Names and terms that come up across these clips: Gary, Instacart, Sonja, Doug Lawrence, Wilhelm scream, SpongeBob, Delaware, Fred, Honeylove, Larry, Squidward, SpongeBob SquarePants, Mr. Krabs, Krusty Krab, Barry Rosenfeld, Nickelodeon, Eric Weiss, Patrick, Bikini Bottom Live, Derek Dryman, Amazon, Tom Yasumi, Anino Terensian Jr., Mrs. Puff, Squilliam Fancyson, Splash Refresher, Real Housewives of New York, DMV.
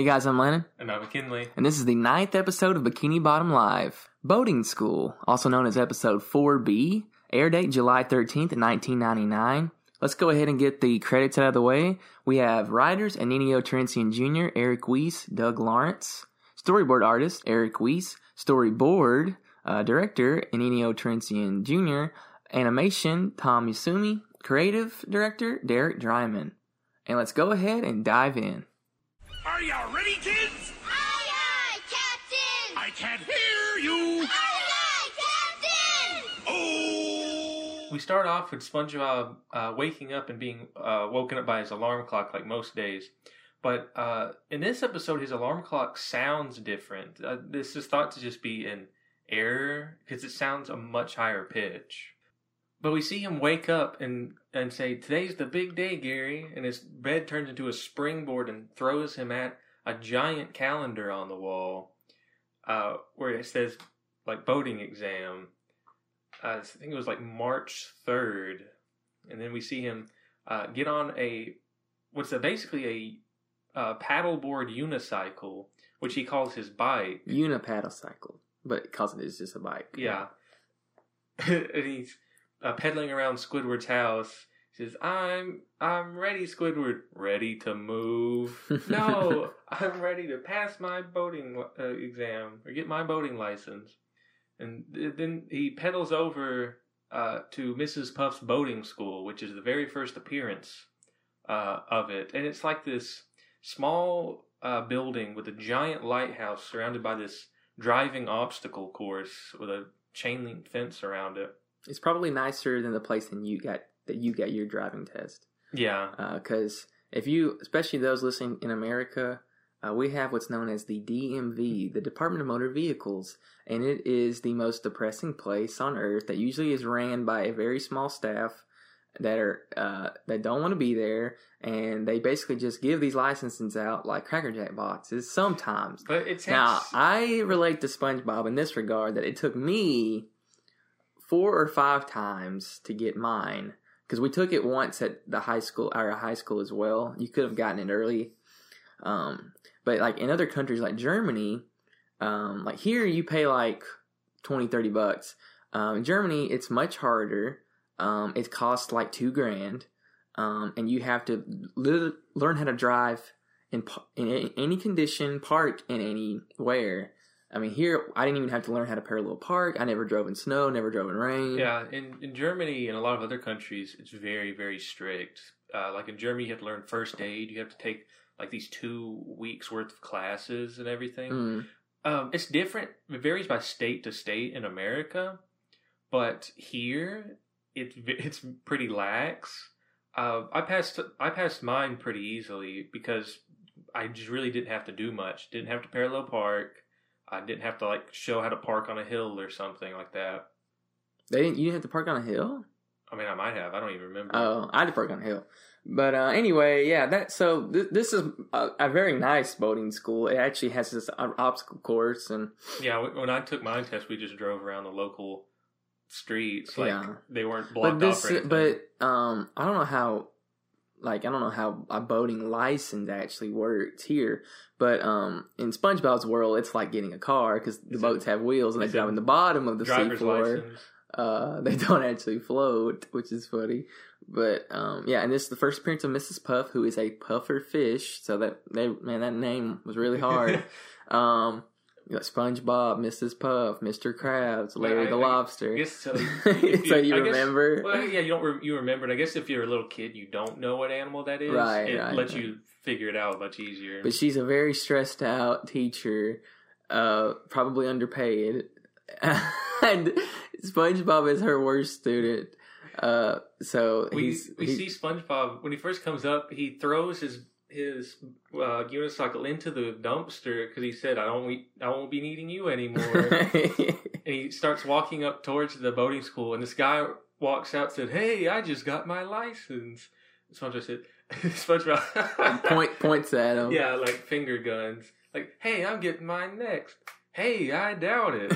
Hey guys, I'm Lennon. And I'm McKinley. And this is the 9th episode of Bikini Bottom Live. Boating School, also known as episode 4B, air date July 13th, 1999. Let's go ahead and get the credits out of the way. We have writers, Anino Terensian Jr., Eric Weiss, Doug Lawrence. Storyboard artist, Eric Weiss. Storyboard director, Anino Terensian Jr. Animation, Tom Yasumi. Creative director, Derek Dryman. And let's go ahead and dive in. Are y'all ready, kids? Aye, aye, Captain! I can't hear you! Aye, aye, Captain! Oh! We start off with SpongeBob waking up and being woken up by his alarm clock like most days. But in this episode, his alarm clock sounds different. This is thought to just be an error because it sounds a much higher pitch. But we see him wake up and say, "Today's the big day, Gary." And his bed turns into a springboard and throws him at a giant calendar on the wall where it says, like, boating exam. I think it was, like, March 3rd. And then we see him get on basically a paddleboard unicycle, which he calls his bike. Unipaddle cycle. But it calls it just a bike. Yeah. And he's... peddling around Squidward's house. He says, I'm ready, Squidward. Ready to move. No, I'm ready to pass my boating exam or get my boating license. And then he pedals over to Mrs. Puff's boating school, which is the very first appearance of it. And it's like this small building with a giant lighthouse surrounded by this driving obstacle course with a chain link fence around it. It's probably nicer than the place that you got your driving test. Yeah. Because if you, especially those listening in America, we have what's known as the DMV, the Department of Motor Vehicles. And it is the most depressing place on earth that usually is ran by a very small staff that don't want to be there. And they basically just give these licenses out like Cracker Jack boxes sometimes. But it takes... Now, I relate to SpongeBob in this regard that it took me... 4 or 5 times to get mine, because we took it once at our high school as well. You could have gotten it early, but like in other countries like Germany, like here you pay like $20-$30. In Germany, it's much harder. It costs like $2,000, and you have to learn how to drive in any condition, park in anywhere. I mean, here, I didn't even have to learn how to parallel park. I never drove in snow, never drove in rain. Yeah, in Germany and a lot of other countries, it's very, very strict. Like in Germany, you have to learn first aid. You have to take like these 2 weeks worth of classes and everything. Mm. It's different. It varies by state to state in America. But here, it's pretty lax. I passed mine pretty easily because I just really didn't have to do much. Didn't have to parallel park. I didn't have to, like, show how to park on a hill or something like that. You didn't have to park on a hill? I mean, I might have. I don't even remember. Oh, I had to park on a hill. But anyway, yeah. This is a very nice boating school. It actually has this obstacle course. And yeah, when I took my test, we just drove around the local streets. Like, yeah. They weren't blocked off or anything. But I don't know how... Like, I don't know how a boating license actually works here, but in SpongeBob's world, it's like getting a car because the boats have wheels and they drive in the bottom of the seafloor. They don't actually float, which is funny. But, yeah, and this is the first appearance of Mrs. Puff, who is a puffer fish. So that name was really hard. You got SpongeBob, Mrs. Puff, Mr. Krabs, Larry the Lobster. I guess so. Remember? Guess, well, yeah, you remember. And I guess if you're a little kid, you don't know what animal that is. Right, It lets you figure it out much easier. But she's a very stressed out teacher, probably underpaid. And SpongeBob is her worst student. So we see SpongeBob when he first comes up. He throws his unicycle into the dumpster because he said, I won't be needing you anymore. And he starts walking up towards the boating school, and this guy walks out and said, "Hey, I just got my license." SpongeBob said, points at him. Yeah, like finger guns. Like, "Hey, I'm getting mine next." "Hey, I doubt it."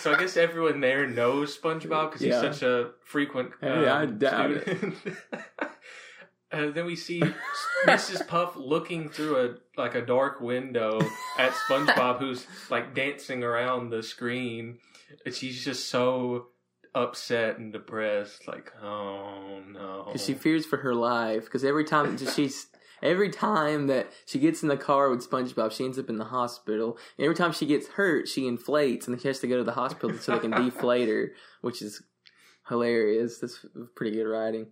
So I guess everyone there knows SpongeBob because he's such a frequent student. "Hey, I doubt it." Then we see Mrs. Puff looking through a dark window at SpongeBob, who's like dancing around the screen, and she's just so upset and depressed. Like, oh no, because she fears for her life. Because every time that she gets in the car with SpongeBob, she ends up in the hospital. And every time she gets hurt, she inflates, and she has to go to the hospital so they can deflate her, which is hilarious. That's pretty good writing.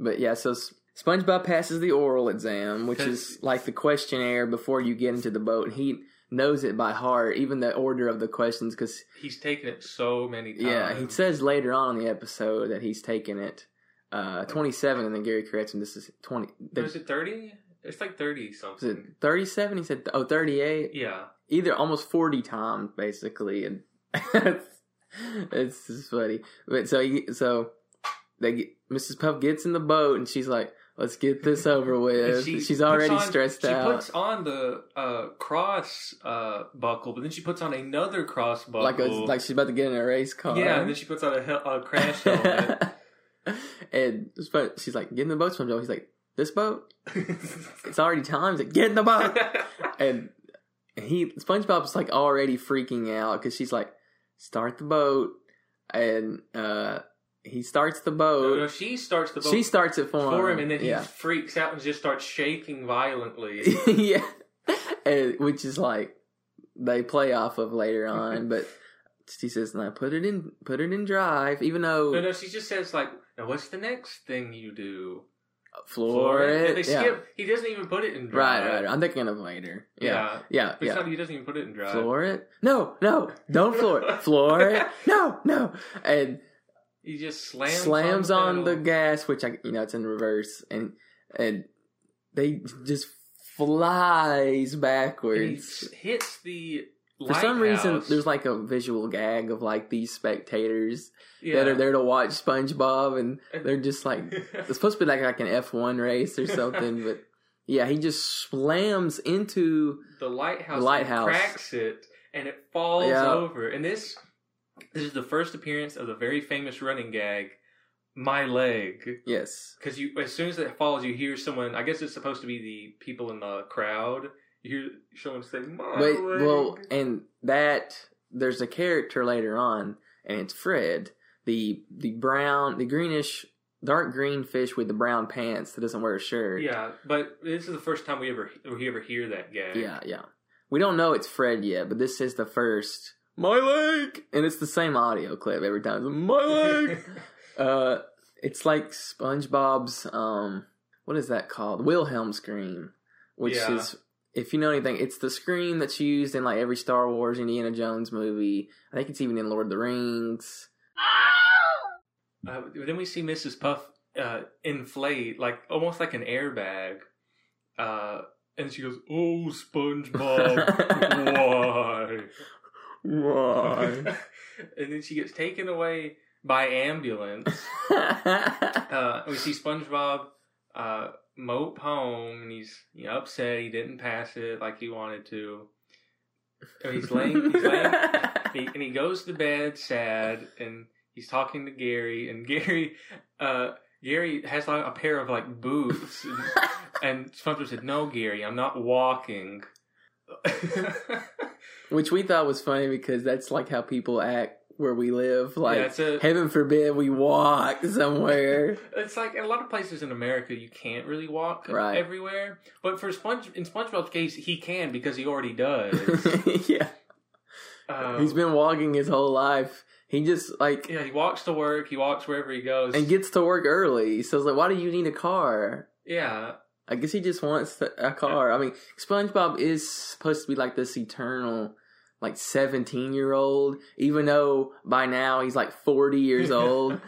But yeah, so SpongeBob passes the oral exam, which is like the questionnaire before you get into the boat. And he knows it by heart, even the order of the questions, because he's taken it so many times. Yeah, he says later on in the episode that he's taken it 27, and then Gary corrects him. This is 20. Was it 30? It's like 30 something. Is it 37? He said, 38? Yeah. Either almost 40 times, basically. And it's just funny. But so Mrs. Puff gets in the boat, and she's like, let's get this over with. She's already stressed out. She puts on the cross buckle, but then she puts on another cross buckle. Like she's about to get in a race car. Yeah, and then she puts on a crash helmet. And she's like, get in the boat, SpongeBob. He's like, this boat? It's already time. He's like, get in the boat. And SpongeBob's like already freaking out because she's like, start the boat. And he starts the boat. No, she starts the boat. She starts it for him, and then he freaks out and just starts shaking violently. Yeah, and, which is like they play off of later on. But she says, "Now put it in drive." Even though no, she just says like, "Now what's the next thing you do?" Floor it. And they skip. Yeah. He doesn't even put it in drive. Right. I'm thinking of later. Yeah. But he doesn't even put it in drive. Floor it. No. Don't floor it. Floor it. No. And he just slams on the gas, which it's in reverse, and they just flies backwards. He hits the lighthouse. For some reason, there's like a visual gag of like these spectators that are there to watch SpongeBob, and they're just like it's supposed to be like an F1 race or something, but yeah, he just slams into the lighthouse, and cracks it, and it falls over, and this. This is the first appearance of the very famous running gag, "My Leg." Yes. Because as soon as it falls, you hear someone, I guess it's supposed to be the people in the crowd, you hear someone say, "My leg." Well, and there's a character later on, and it's Fred, the greenish, dark green fish with the brown pants that doesn't wear a shirt. Yeah, but this is the first time we ever hear that gag. Yeah. We don't know it's Fred yet, but this is the first... "My leg!" And it's the same audio clip every time. It's, "My leg!" It's like SpongeBob's, what is that called? Wilhelm scream. Which is, if you know anything, it's the scream that's used in like every Star Wars, Indiana Jones movie. I think it's even in Lord of the Rings. Then we see Mrs. Puff inflate, like almost like an airbag. And she goes, "Oh, SpongeBob, why? Why?" And then she gets taken away by ambulance. We see SpongeBob mope home, and he's upset he didn't pass it like he wanted to. And he's laying and he goes to bed sad, and he's talking to Gary, and Gary has like a pair of like boots, and SpongeBob said, "No, Gary, I'm not walking." Which we thought was funny because that's like how people act where we live. Like, heaven forbid we walk somewhere. It's like in a lot of places in America, you can't really walk everywhere. But in SpongeBob's case, he can because he already does. Yeah. He's been walking his whole life. He just like... Yeah, he walks to work. He walks wherever he goes. And gets to work early. So it's like, why do you need a car? Yeah. I guess he just wants a car. I mean, SpongeBob is supposed to be like this eternal, like 17-year-old, even though by now he's like 40 years old.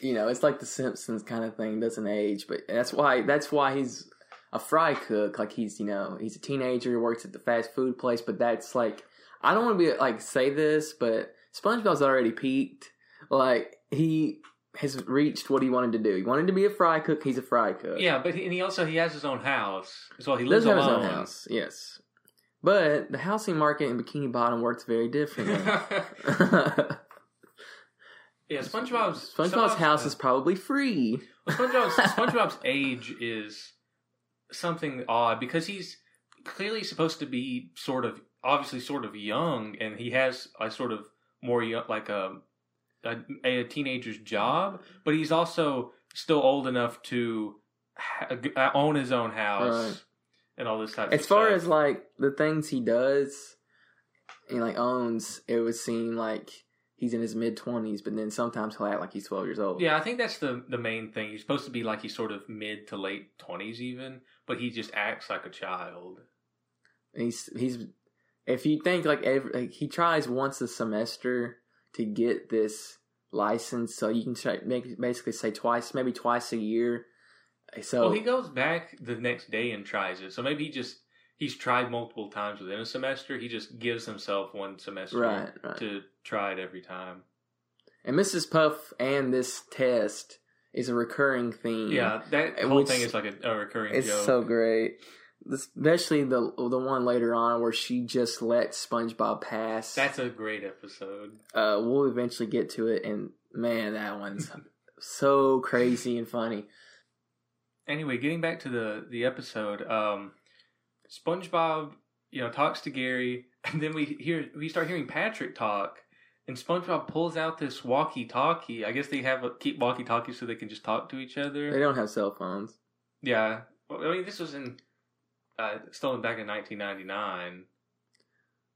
It's like the Simpsons kind of thing, doesn't age, but that's why he's a fry cook. Like he's a teenager, works at the fast food place, but that's like, I don't want to be like say this, but SpongeBob's already peaked. Like he has reached what he wanted to do. He wanted to be a fry cook. He's a fry cook. Yeah, but he has his own house as well. He lives alone. He does have his own house, yes. But the housing market in Bikini Bottom works very differently. Yeah, SpongeBob's house is probably free. Well, SpongeBob's age is something odd because he's clearly supposed to be obviously sort of young, and he has a sort of more young, like a teenager's job, but he's also still old enough to own his own house and all this type of stuff. As far as like the things he does and like owns, it would seem like he's in his mid-20s, but then sometimes he'll act like he's 12 years old. Yeah, I think that's the main thing. He's supposed to be like he's sort of mid to late 20s even, but he just acts like a child. He's if you think he tries once a semester to get this license, so you can try, basically say maybe twice a year. So he goes back the next day and tries it. So maybe he's tried multiple times within a semester. He just gives himself one semester to try it every time. And Mrs. Puff and this test is a recurring theme. Yeah, that whole thing is like a recurring joke. It's so great. Especially the one later on where she just lets SpongeBob pass. That's a great episode. We'll eventually get to it, and man, that one's so crazy and funny. Anyway, getting back to the episode, SpongeBob, talks to Gary, and then we start hearing Patrick talk, and SpongeBob pulls out this walkie-talkie. I guess they keep walkie-talkies so they can just talk to each other. They don't have cell phones. Yeah, well, I mean this was stolen back in 1999.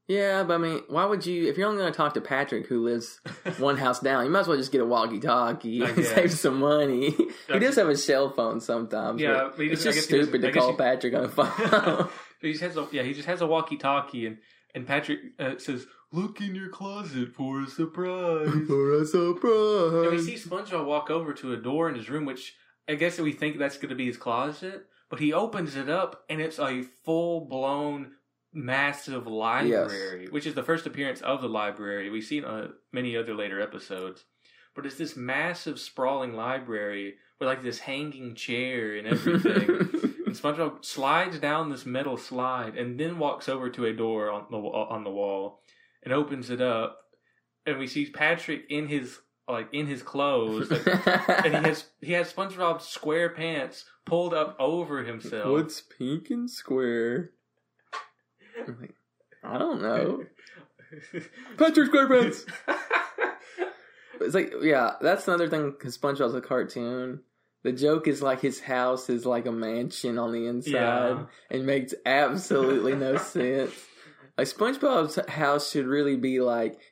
Yeah, but I mean, why would you... If you're only going to talk to Patrick, who lives one house down, you might as well just get a walkie-talkie and save some money. He does have a cell phone sometimes. Yeah, but it's just stupid to call Patrick on a phone. He just has a walkie-talkie, and Patrick says, "Look in your closet for a surprise." And we see SpongeBob walk over to a door in his room, which I guess we think that's going to be his closet. But he opens it up, and it's a full-blown, massive library, which is the first appearance of the library. We've seen many other later episodes. But it's this massive, sprawling library with, this hanging chair and everything. And SpongeBob slides down this metal slide and then walks over to a door on the wall and opens it up. And we see Patrick in his... in his clothes, and he has SpongeBob's square pants pulled up over himself. What's pink and square? I'm like, I don't know. Patrick square pants. It's that's another thing. Because SpongeBob's a cartoon, the joke is his house is a mansion on the inside, and makes absolutely no sense. SpongeBob's house should really be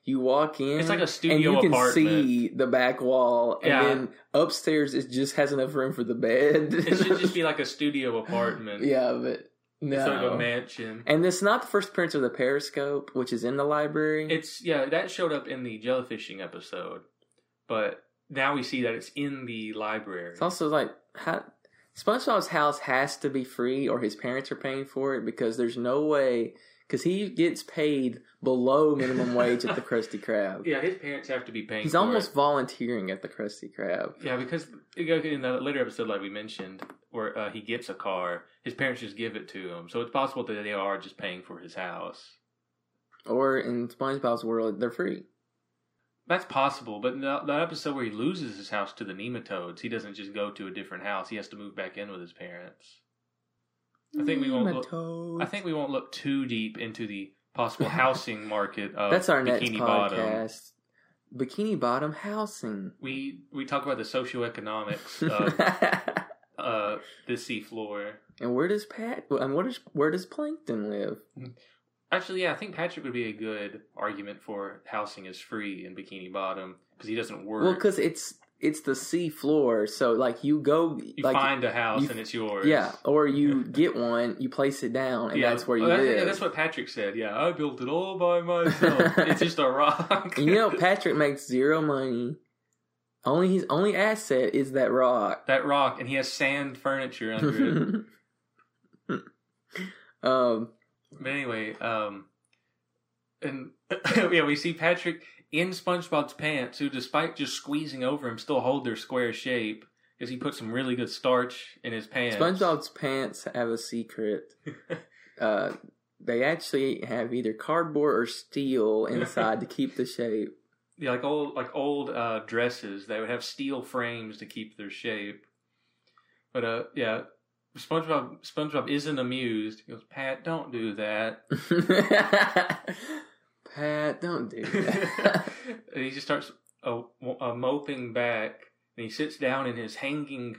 you walk in, it's like a studio and you can see the back wall, and then upstairs it just has enough room for the bed. It should just be a studio apartment. Yeah, but no, it's a mansion. And it's not the first appearance of the periscope, which is in the library. It's that showed up in the jellyfishing episode, but now we see that it's in the library. It's also SpongeBob's house has to be free, or his parents are paying for it, because there's no way. Because he gets paid below minimum wage at the Krusty Krab. Yeah, his parents have to be paying He's for almost it. Volunteering at the Krusty Krab. Yeah, because in the later episode, we mentioned, where he gets a car, his parents just give it to him. So it's possible that they are just paying for his house. Or in SpongeBob's world, they're free. That's possible, but in the episode where he loses his house to the nematodes, he doesn't just go to a different house. He has to move back in with his parents. I think we won't look too deep into the possible housing market of That's our Bikini next podcast. Bottom. Bikini Bottom housing. We talk about the socioeconomics of the seafloor. And where does Plankton live? Actually, I think Patrick would be a good argument for housing is free in Bikini Bottom, because he doesn't work. Well, because it's the sea floor, so you go... You find a house and it's yours. Yeah, or you get one, you place it down, and that's where you live. That's what Patrick said, I built it all by myself. It's just a rock. Patrick makes zero money. His only asset is that rock. That rock, and he has sand furniture under it. But anyway, and we see Patrick... in SpongeBob's pants, who despite just squeezing over him, still hold their square shape, because he put some really good starch in his pants. SpongeBob's pants have a secret. They actually have either cardboard or steel inside to keep the shape. Yeah, like old dresses that would have steel frames to keep their shape. But yeah, SpongeBob isn't amused. He goes, "Pat, don't do that." Pat, don't do that. And he just starts moping back, and he sits down in his hanging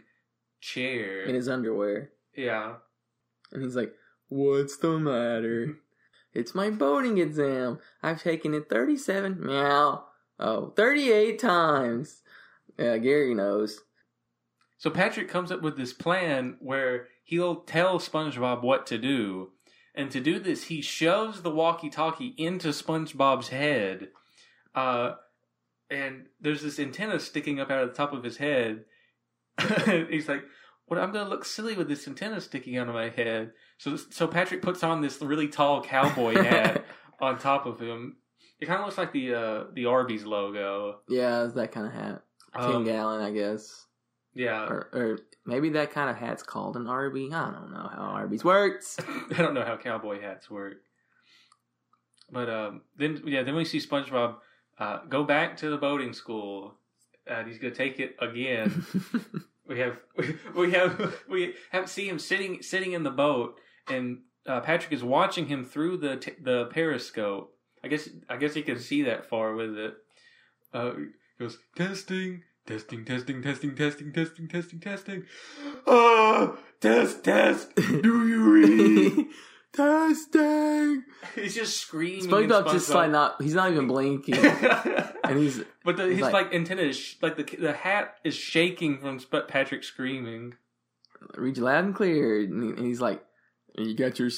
chair in his underwear. Yeah, and he's like, "What's the matter?" It's my boating exam. I've taken it 37, meow. Oh, 38 times. Yeah, Gary knows. So Patrick comes up with this plan where he'll tell SpongeBob what to do. And to do this, he shoves the walkie-talkie into SpongeBob's head. And there's this antenna sticking up out of the top of his head. He's like, well, I'm going to look silly with this antenna sticking out of my head. So Patrick puts on this really tall cowboy hat on top of him. It kind of looks like the Arby's logo. Yeah, it's that kind of hat. 10-gallon, I guess. Yeah. Or maybe that kind of hat's called an Arby. I don't know how Arby's works. I don't know how cowboy hats work. But then we see SpongeBob go back to the boating school. And he's going to take it again. We have see him sitting in the boat, and Patrick is watching him through the periscope. I guess he can see that far with it. He goes testing. Oh, test. Do you read? Testing. He's just screaming. SpongeBob just like not. He's not even blinking. And he's. But his like antenna is the hat is shaking from Patrick screaming. Read you loud and clear, and he's like, "You got your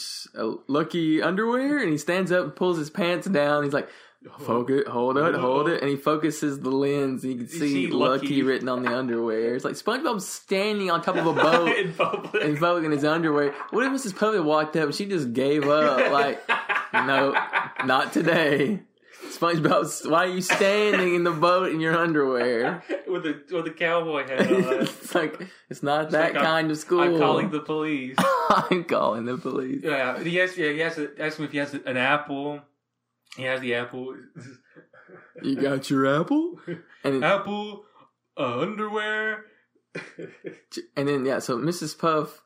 lucky underwear." And he stands up and pulls his pants down. He's like, "Focus, hold it," and he focuses the lens, and you can see "lucky" written on the underwear. It's like SpongeBob's standing on top of a boat in public in his underwear. What if Mrs. Puff walked up and she just gave up? Like, no, not today. SpongeBob, why are you standing in the boat in your underwear with a cowboy hat on? It's like it's not that kind of school. I'm calling the police. Yeah, he has to ask him if he has an apple. He has the apple. You got your apple? And apple, underwear. And then, yeah, so Mrs. Puff,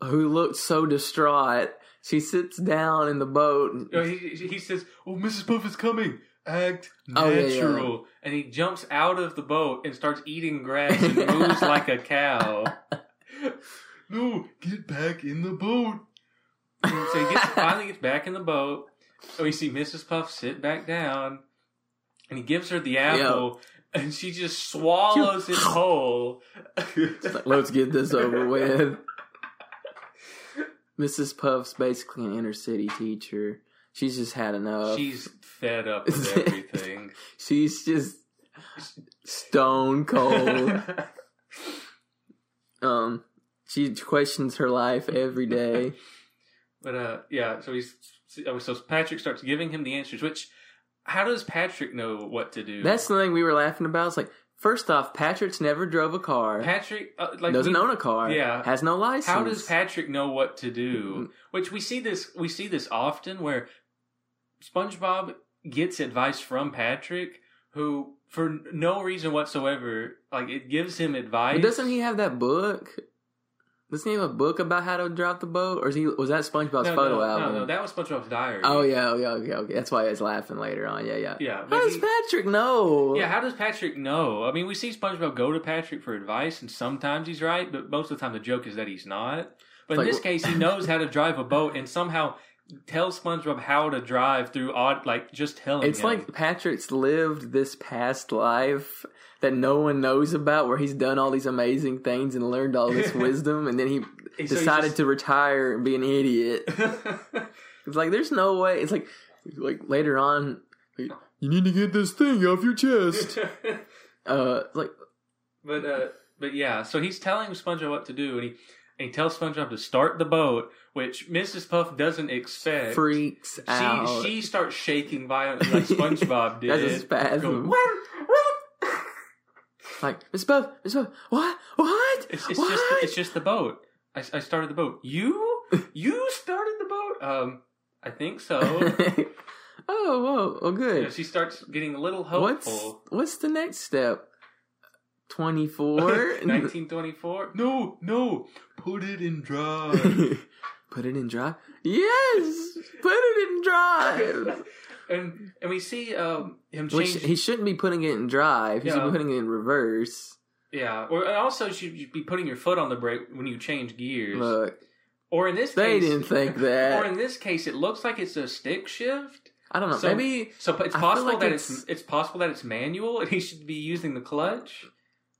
who looked so distraught, she sits down in the boat. And he says, "Oh, Mrs. Puff is coming. Act natural." Yeah, yeah. And he jumps out of the boat and starts eating grass and moves like a cow. No, get back in the boat. And so he finally gets back in the boat. Oh, you see Mrs. Puff sit back down, and he gives her the apple, and she just swallows it whole. Like, let's get this over with. Mrs. Puff's basically an inner city teacher. She's just had enough. She's fed up with everything. She's just stone cold. She questions her life every day. But so he's. So Patrick starts giving him the answers, which, how does Patrick know what to do? That's the thing we were laughing about. It's like, first off, Patrick's never drove a car. Patrick doesn't own a car. Yeah. Has no license. How does Patrick know what to do? Which we see this often where SpongeBob gets advice from Patrick, who for no reason whatsoever, like it gives him advice. But doesn't he have that book? Doesn't he have a book about how to drop the boat? Or was that SpongeBob's photo album? No, that was SpongeBob's diary. Oh, yeah, okay. That's why I was laughing later on. Yeah. How does Patrick know? Yeah, how does Patrick know? I mean, we see SpongeBob go to Patrick for advice, and sometimes he's right, but most of the time the joke is that he's not. But in this case, he knows how to drive a boat and somehow tells SpongeBob how to drive through odd, like, just telling him. It's like Patrick's lived this past life that no one knows about, where he's done all these amazing things and learned all this wisdom, and then he decided to retire and be an idiot. It's like, there's no way. It's like later on, like, you need to get this thing off your chest. But yeah, so he's telling SpongeBob what to do, and he tells SpongeBob to start the boat, which Mrs. Puff doesn't expect. Freaks out. She starts shaking violently like SpongeBob did. That's a spasm. Like, Mrs. Puff, what? What? It's just the boat. I started the boat. You started the boat? I think so. Oh, whoa. Oh, good. Yeah, she starts getting a little hopeful. What's the next step? 24? 1924? No. Put it in drive. Put it in drive? Yes! Put it in drive! And we see him change... Which, he shouldn't be putting it in drive. He should be putting it in reverse. Yeah. Or and also, you should be putting your foot on the brake when you change gears. Look. Or in this case... They didn't think that. Or in this case, it looks like it's a stick shift. I don't know. So, maybe... So it's possible like that it's possible that it's manual and he should be using the clutch?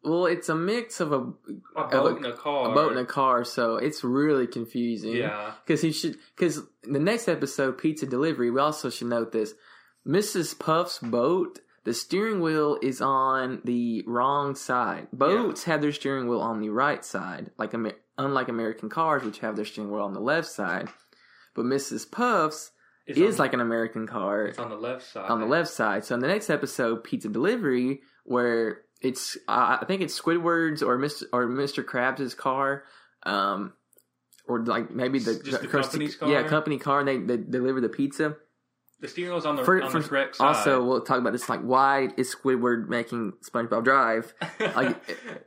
Well, it's a mix of a boat and a car. A boat and a car, so it's really confusing. Yeah. Because the next episode, Pizza Delivery, we also should note this. Mrs. Puff's boat, the steering wheel is on the wrong side. Boats have their steering wheel on the right side, like unlike American cars, which have their steering wheel on the left side. But Mrs. Puff's is like an American car. It's on the left side. On the left side. So in the next episode, Pizza Delivery, where... It's I think it's Squidward's or Mr. Krabs' car, or like maybe the company's car. Yeah, company car. And they deliver the pizza. The steering wheel's on the correct side. Also, we'll talk about this. Like, why is Squidward making SpongeBob drive? Like,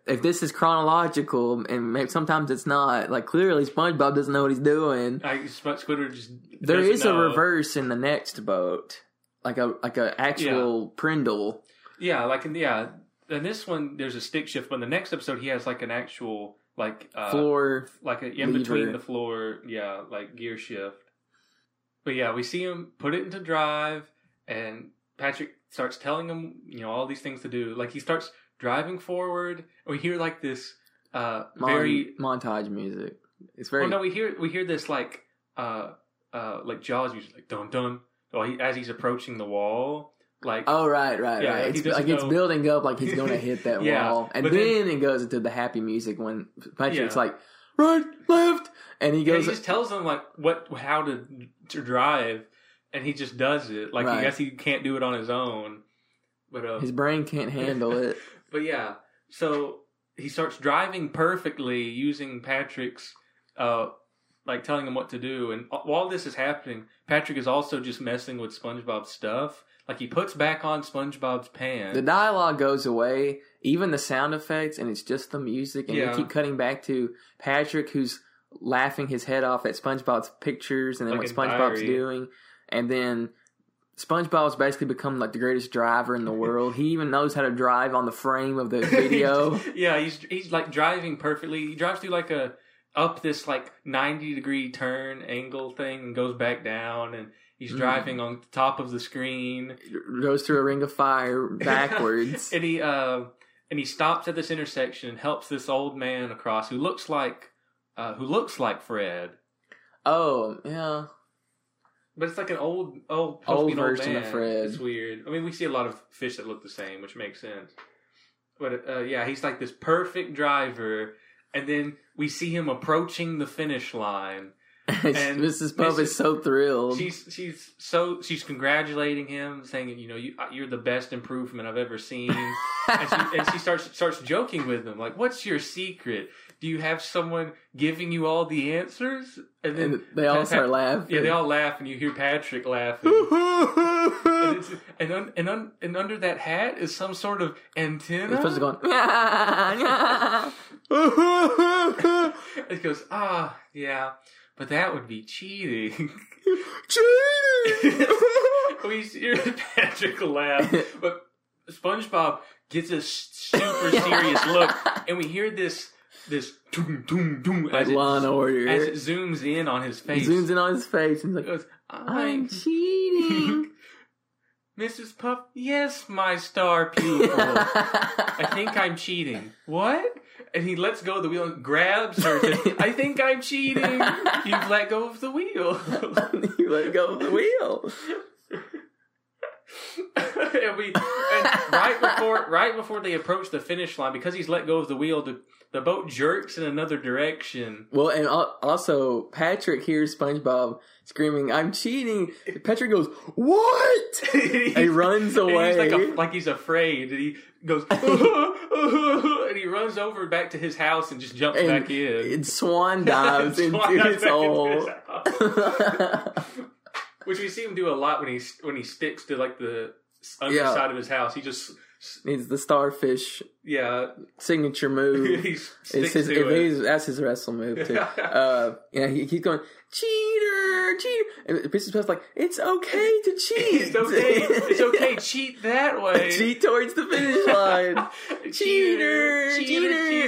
if this is chronological, and maybe sometimes it's not. Like, clearly SpongeBob doesn't know what he's doing. Squidward just there is a reverse in the next boat, like a actual Prindle. Yeah, like in this one, there's a stick shift, but in the next episode, he has like an actual floor, like an in lever. Between the floor, like gear shift. But we see him put it into drive, and Patrick starts telling him, all these things to do. Like he starts driving forward, and we hear like this very montage music. It's very. Oh no, we hear this like Jaws music, like dun dun, as he's approaching the wall. Like, oh, right. Yeah, right. It's like it's building up like he's going to hit that wall. And then it goes into the happy music when Patrick's like, right, left. And he goes... he just tells them like how to drive. And he just does it. Like, I guess he can't do it on his own. But his brain can't handle it. But so he starts driving perfectly using Patrick's... telling him what to do. And while this is happening, Patrick is also just messing with SpongeBob's stuff. Like, he puts back on SpongeBob's pants. The dialogue goes away, even the sound effects, and it's just the music. And we keep cutting back to Patrick, who's laughing his head off at SpongeBob's pictures and then like what SpongeBob's doing. And then SpongeBob's basically become, like, the greatest driver in the world. He even knows how to drive on the frame of the video. He's like, driving perfectly. He drives through, like, up this, like, 90-degree turn angle thing and goes back down and... He's driving on the top of the screen. Goes through a ring of fire backwards. And he stops at this intersection and helps this old man across who looks like Fred. Oh, yeah. But it's like an old version old man. Of Fred. It's weird. I mean, we see a lot of fish that look the same, which makes sense. But he's like this perfect driver, and then we see him approaching the finish line. And Mrs. Puff is so thrilled. She's congratulating him, saying, you're the best improvement I've ever seen. and she starts joking with him, like, "What's your secret? Do you have someone giving you all the answers?" And then they all start laughing. Yeah, they all laugh, and you hear Patrick laughing. and under that hat is some sort of antenna. It's supposed to go. It goes, but that would be cheating. Cheating! We hear Patrick laugh, but SpongeBob gets a super serious look, and we hear this doom doom doom as it zooms in on his face. It zooms in on his face, and he's like, "I'm cheating." Mrs. Puff, yes, my star pupil. I think I'm cheating. What? And he lets go of the wheel and grabs her. And says, I think I'm cheating. You've let go of the wheel. You let go of the wheel. and right before they approach the finish line, because he's let go of the wheel, the boat jerks in another direction. Well, and also Patrick hears SpongeBob screaming, "I'm cheating!" Patrick goes, "What?" And he runs away, and he's like he's afraid, and he goes, and he runs over back to his house and just jumps back in. It swan dives into his hole. Which we see him do a lot when he sticks to like the underside of his house. He just needs the starfish. Yeah, signature move. He sticks to it. That's his wrestle move too. Yeah, he keeps going cheater. And Mrs. Puff's like, it's okay to cheat. It's okay. Cheat that way. Cheat towards the finish line. Cheater.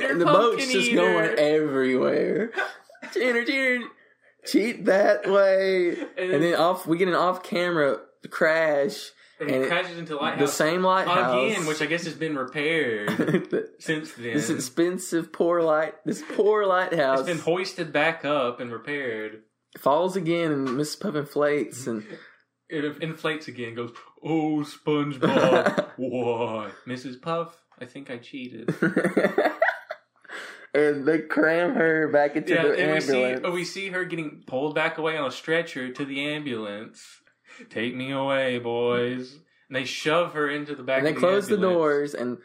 And the boat's just going everywhere. Cheater. Cheat that way. And then we get an off-camera crash. And it crashes into Lighthouse. The same Lighthouse. Again, which I guess has been repaired since then. This poor lighthouse. It's been hoisted back up and repaired. Falls again, and Mrs. Puff inflates. And it inflates again, goes, oh, SpongeBob, what? Mrs. Puff, I think I cheated. And they cram her back into the ambulance. We see her getting pulled back away on a stretcher to the ambulance. Take me away, boys. And they shove her into the back of the ambulance. And they close the doors, and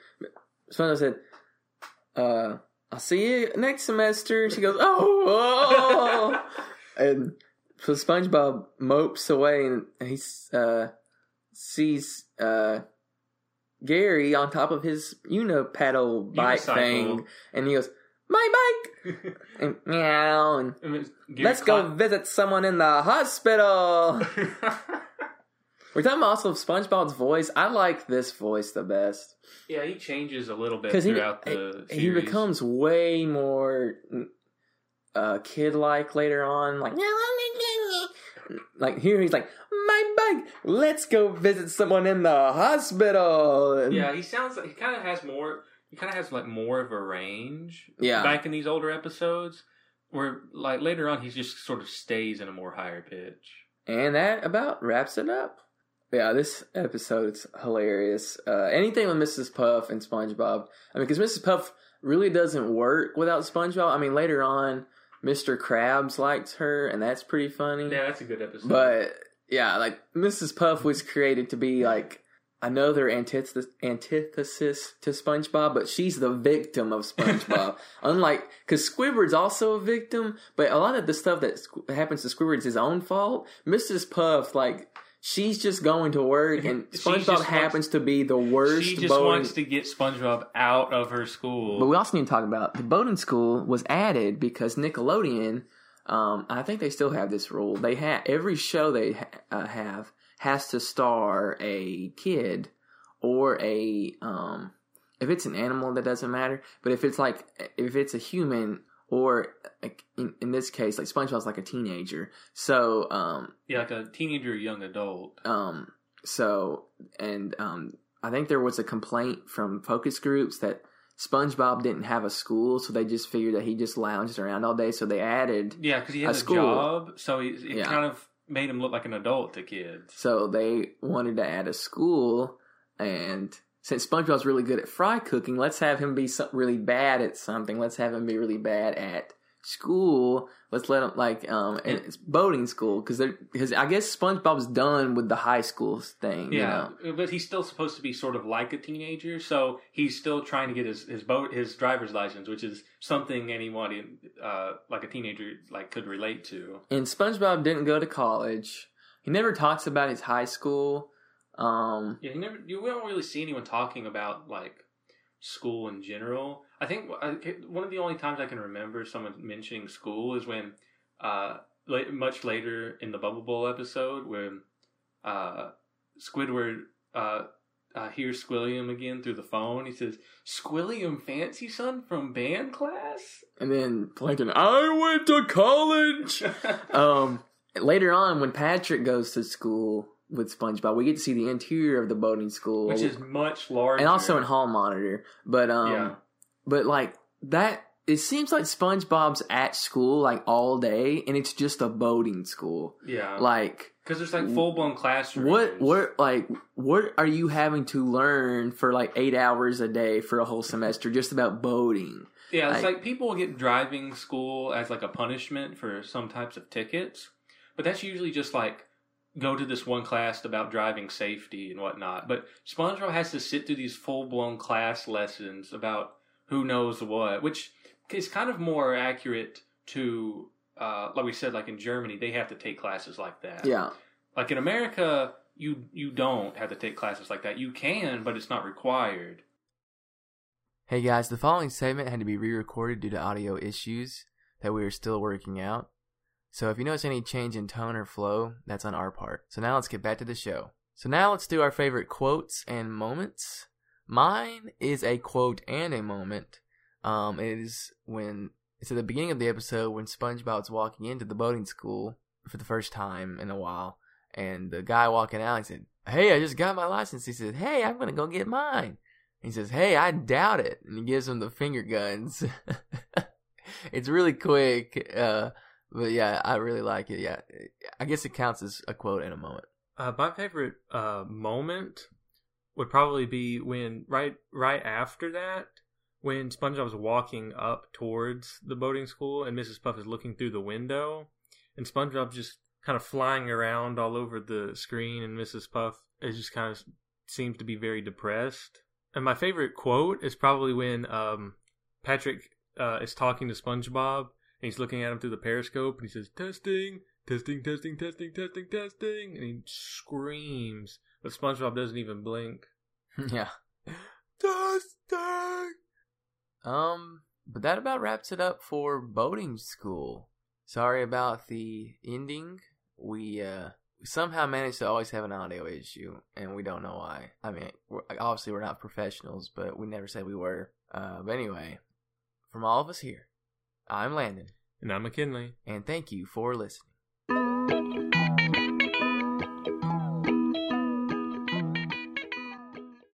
someone said, I'll see you next semester. She goes, oh. And so SpongeBob mopes away, and he sees Gary on top of his unipaddle bike thing. And he goes, my bike! And meow, and let's go visit someone in the hospital! We're talking also of SpongeBob's voice. I like this voice the best. Yeah, he changes a little bit throughout the series. He becomes way more kid-like later on. Like here he's like, my bike, let's go visit someone in the hospital! And yeah, he sounds like, he kind of has more of a range. Yeah. Back in these older episodes, where like later on he just sort of stays in a more higher pitch. And that about wraps it up. Yeah, this episode's hilarious. Anything with Mrs. Puff and SpongeBob. I mean, because Mrs. Puff really doesn't work without SpongeBob. I mean, later on, Mr. Krabs likes her, and that's pretty funny. Yeah, that's a good episode. But yeah, like Mrs. Puff was created to be like another antithesis to SpongeBob, but she's the victim of SpongeBob. Because Squidward's also a victim, but a lot of the stuff that happens to Squidward's his own fault. Mrs. Puff, she's just going to work, and SpongeBob happens to be the worst. She just wants to get SpongeBob out of her school. But we also need to talk about the boating school was added because Nickelodeon, I think they still have this rule. They have every show they have has to star a kid or a, if it's an animal, that doesn't matter. But if it's a human or in this case, like SpongeBob's like a teenager. So, like a teenager, or young adult. I think there was a complaint from focus groups that SpongeBob didn't have a school, so they just figured that he just lounged around all day. So they added, because he had a job. So it kind of made him look like an adult to kids. So they wanted to add a school, and since SpongeBob's really good at fry cooking, let's have him be really bad at something. Let's have him be really bad at school. Let's let him and it's boating school because I guess SpongeBob's done with the high school thing. Yeah, you know? But he's still supposed to be sort of like a teenager, so he's still trying to get his driver's license, which is something anyone like a teenager could relate to. And SpongeBob didn't go to college. He never talks about his high school. We don't really see anyone talking about school in general. I think one of the only times I can remember someone mentioning school is when, much later in the Bubble Bowl episode, when Squidward hears Squilliam again through the phone. He says, Squilliam Fancyson from band class? And then Plankton, I went to college! Later on, when Patrick goes to school with SpongeBob, we get to see the interior of the boating school, which is much larger, and also in hall monitor. But that, it seems like SpongeBob's at school all day, and it's just a boating school. Yeah, because there's full blown classrooms. What are you having to learn for 8 hours a day for a whole semester just about boating? Yeah, it's people get driving school as a punishment for some types of tickets, but that's usually just go to this one class about driving safety and whatnot. But SpongeBob has to sit through these full-blown class lessons about who knows what, which is kind of more accurate to, in Germany, they have to take classes like that. Yeah. Like in America, you don't have to take classes like that. You can, but it's not required. Hey guys, the following segment had to be re-recorded due to audio issues that we are still working out. So if you notice any change in tone or flow, that's on our part. So now let's get back to the show. So now let's do our favorite quotes and moments. Mine is a quote and a moment. It is when it's at the beginning of the episode when SpongeBob's walking into the boating school for the first time in a while, and the guy walking out, he said, "Hey, I just got my license." He says, "Hey, I'm gonna go get mine." He says, "Hey, I doubt it," and he gives him the finger guns. It's really quick, but yeah, I really like it. Yeah, I guess it counts as a quote and a moment. My favorite moment would probably be when right after that, when SpongeBob's walking up towards the boating school and Mrs. Puff is looking through the window, and SpongeBob's just kind of flying around all over the screen, and Mrs. Puff is just kind of seems to be very depressed. And my favorite quote is probably when Patrick is talking to SpongeBob, and he's looking at him through the periscope, and he says, "Testing, testing, testing, testing, testing, testing," and he screams, but SpongeBob doesn't even blink. Yeah. Testing! But that about wraps it up for boating school. Sorry about the ending. We somehow managed to always have an audio issue, and we don't know why. I mean, obviously we're not professionals, but we never said we were. But anyway, from all of us here, I'm Landon. And I'm McKinley. And thank you for listening.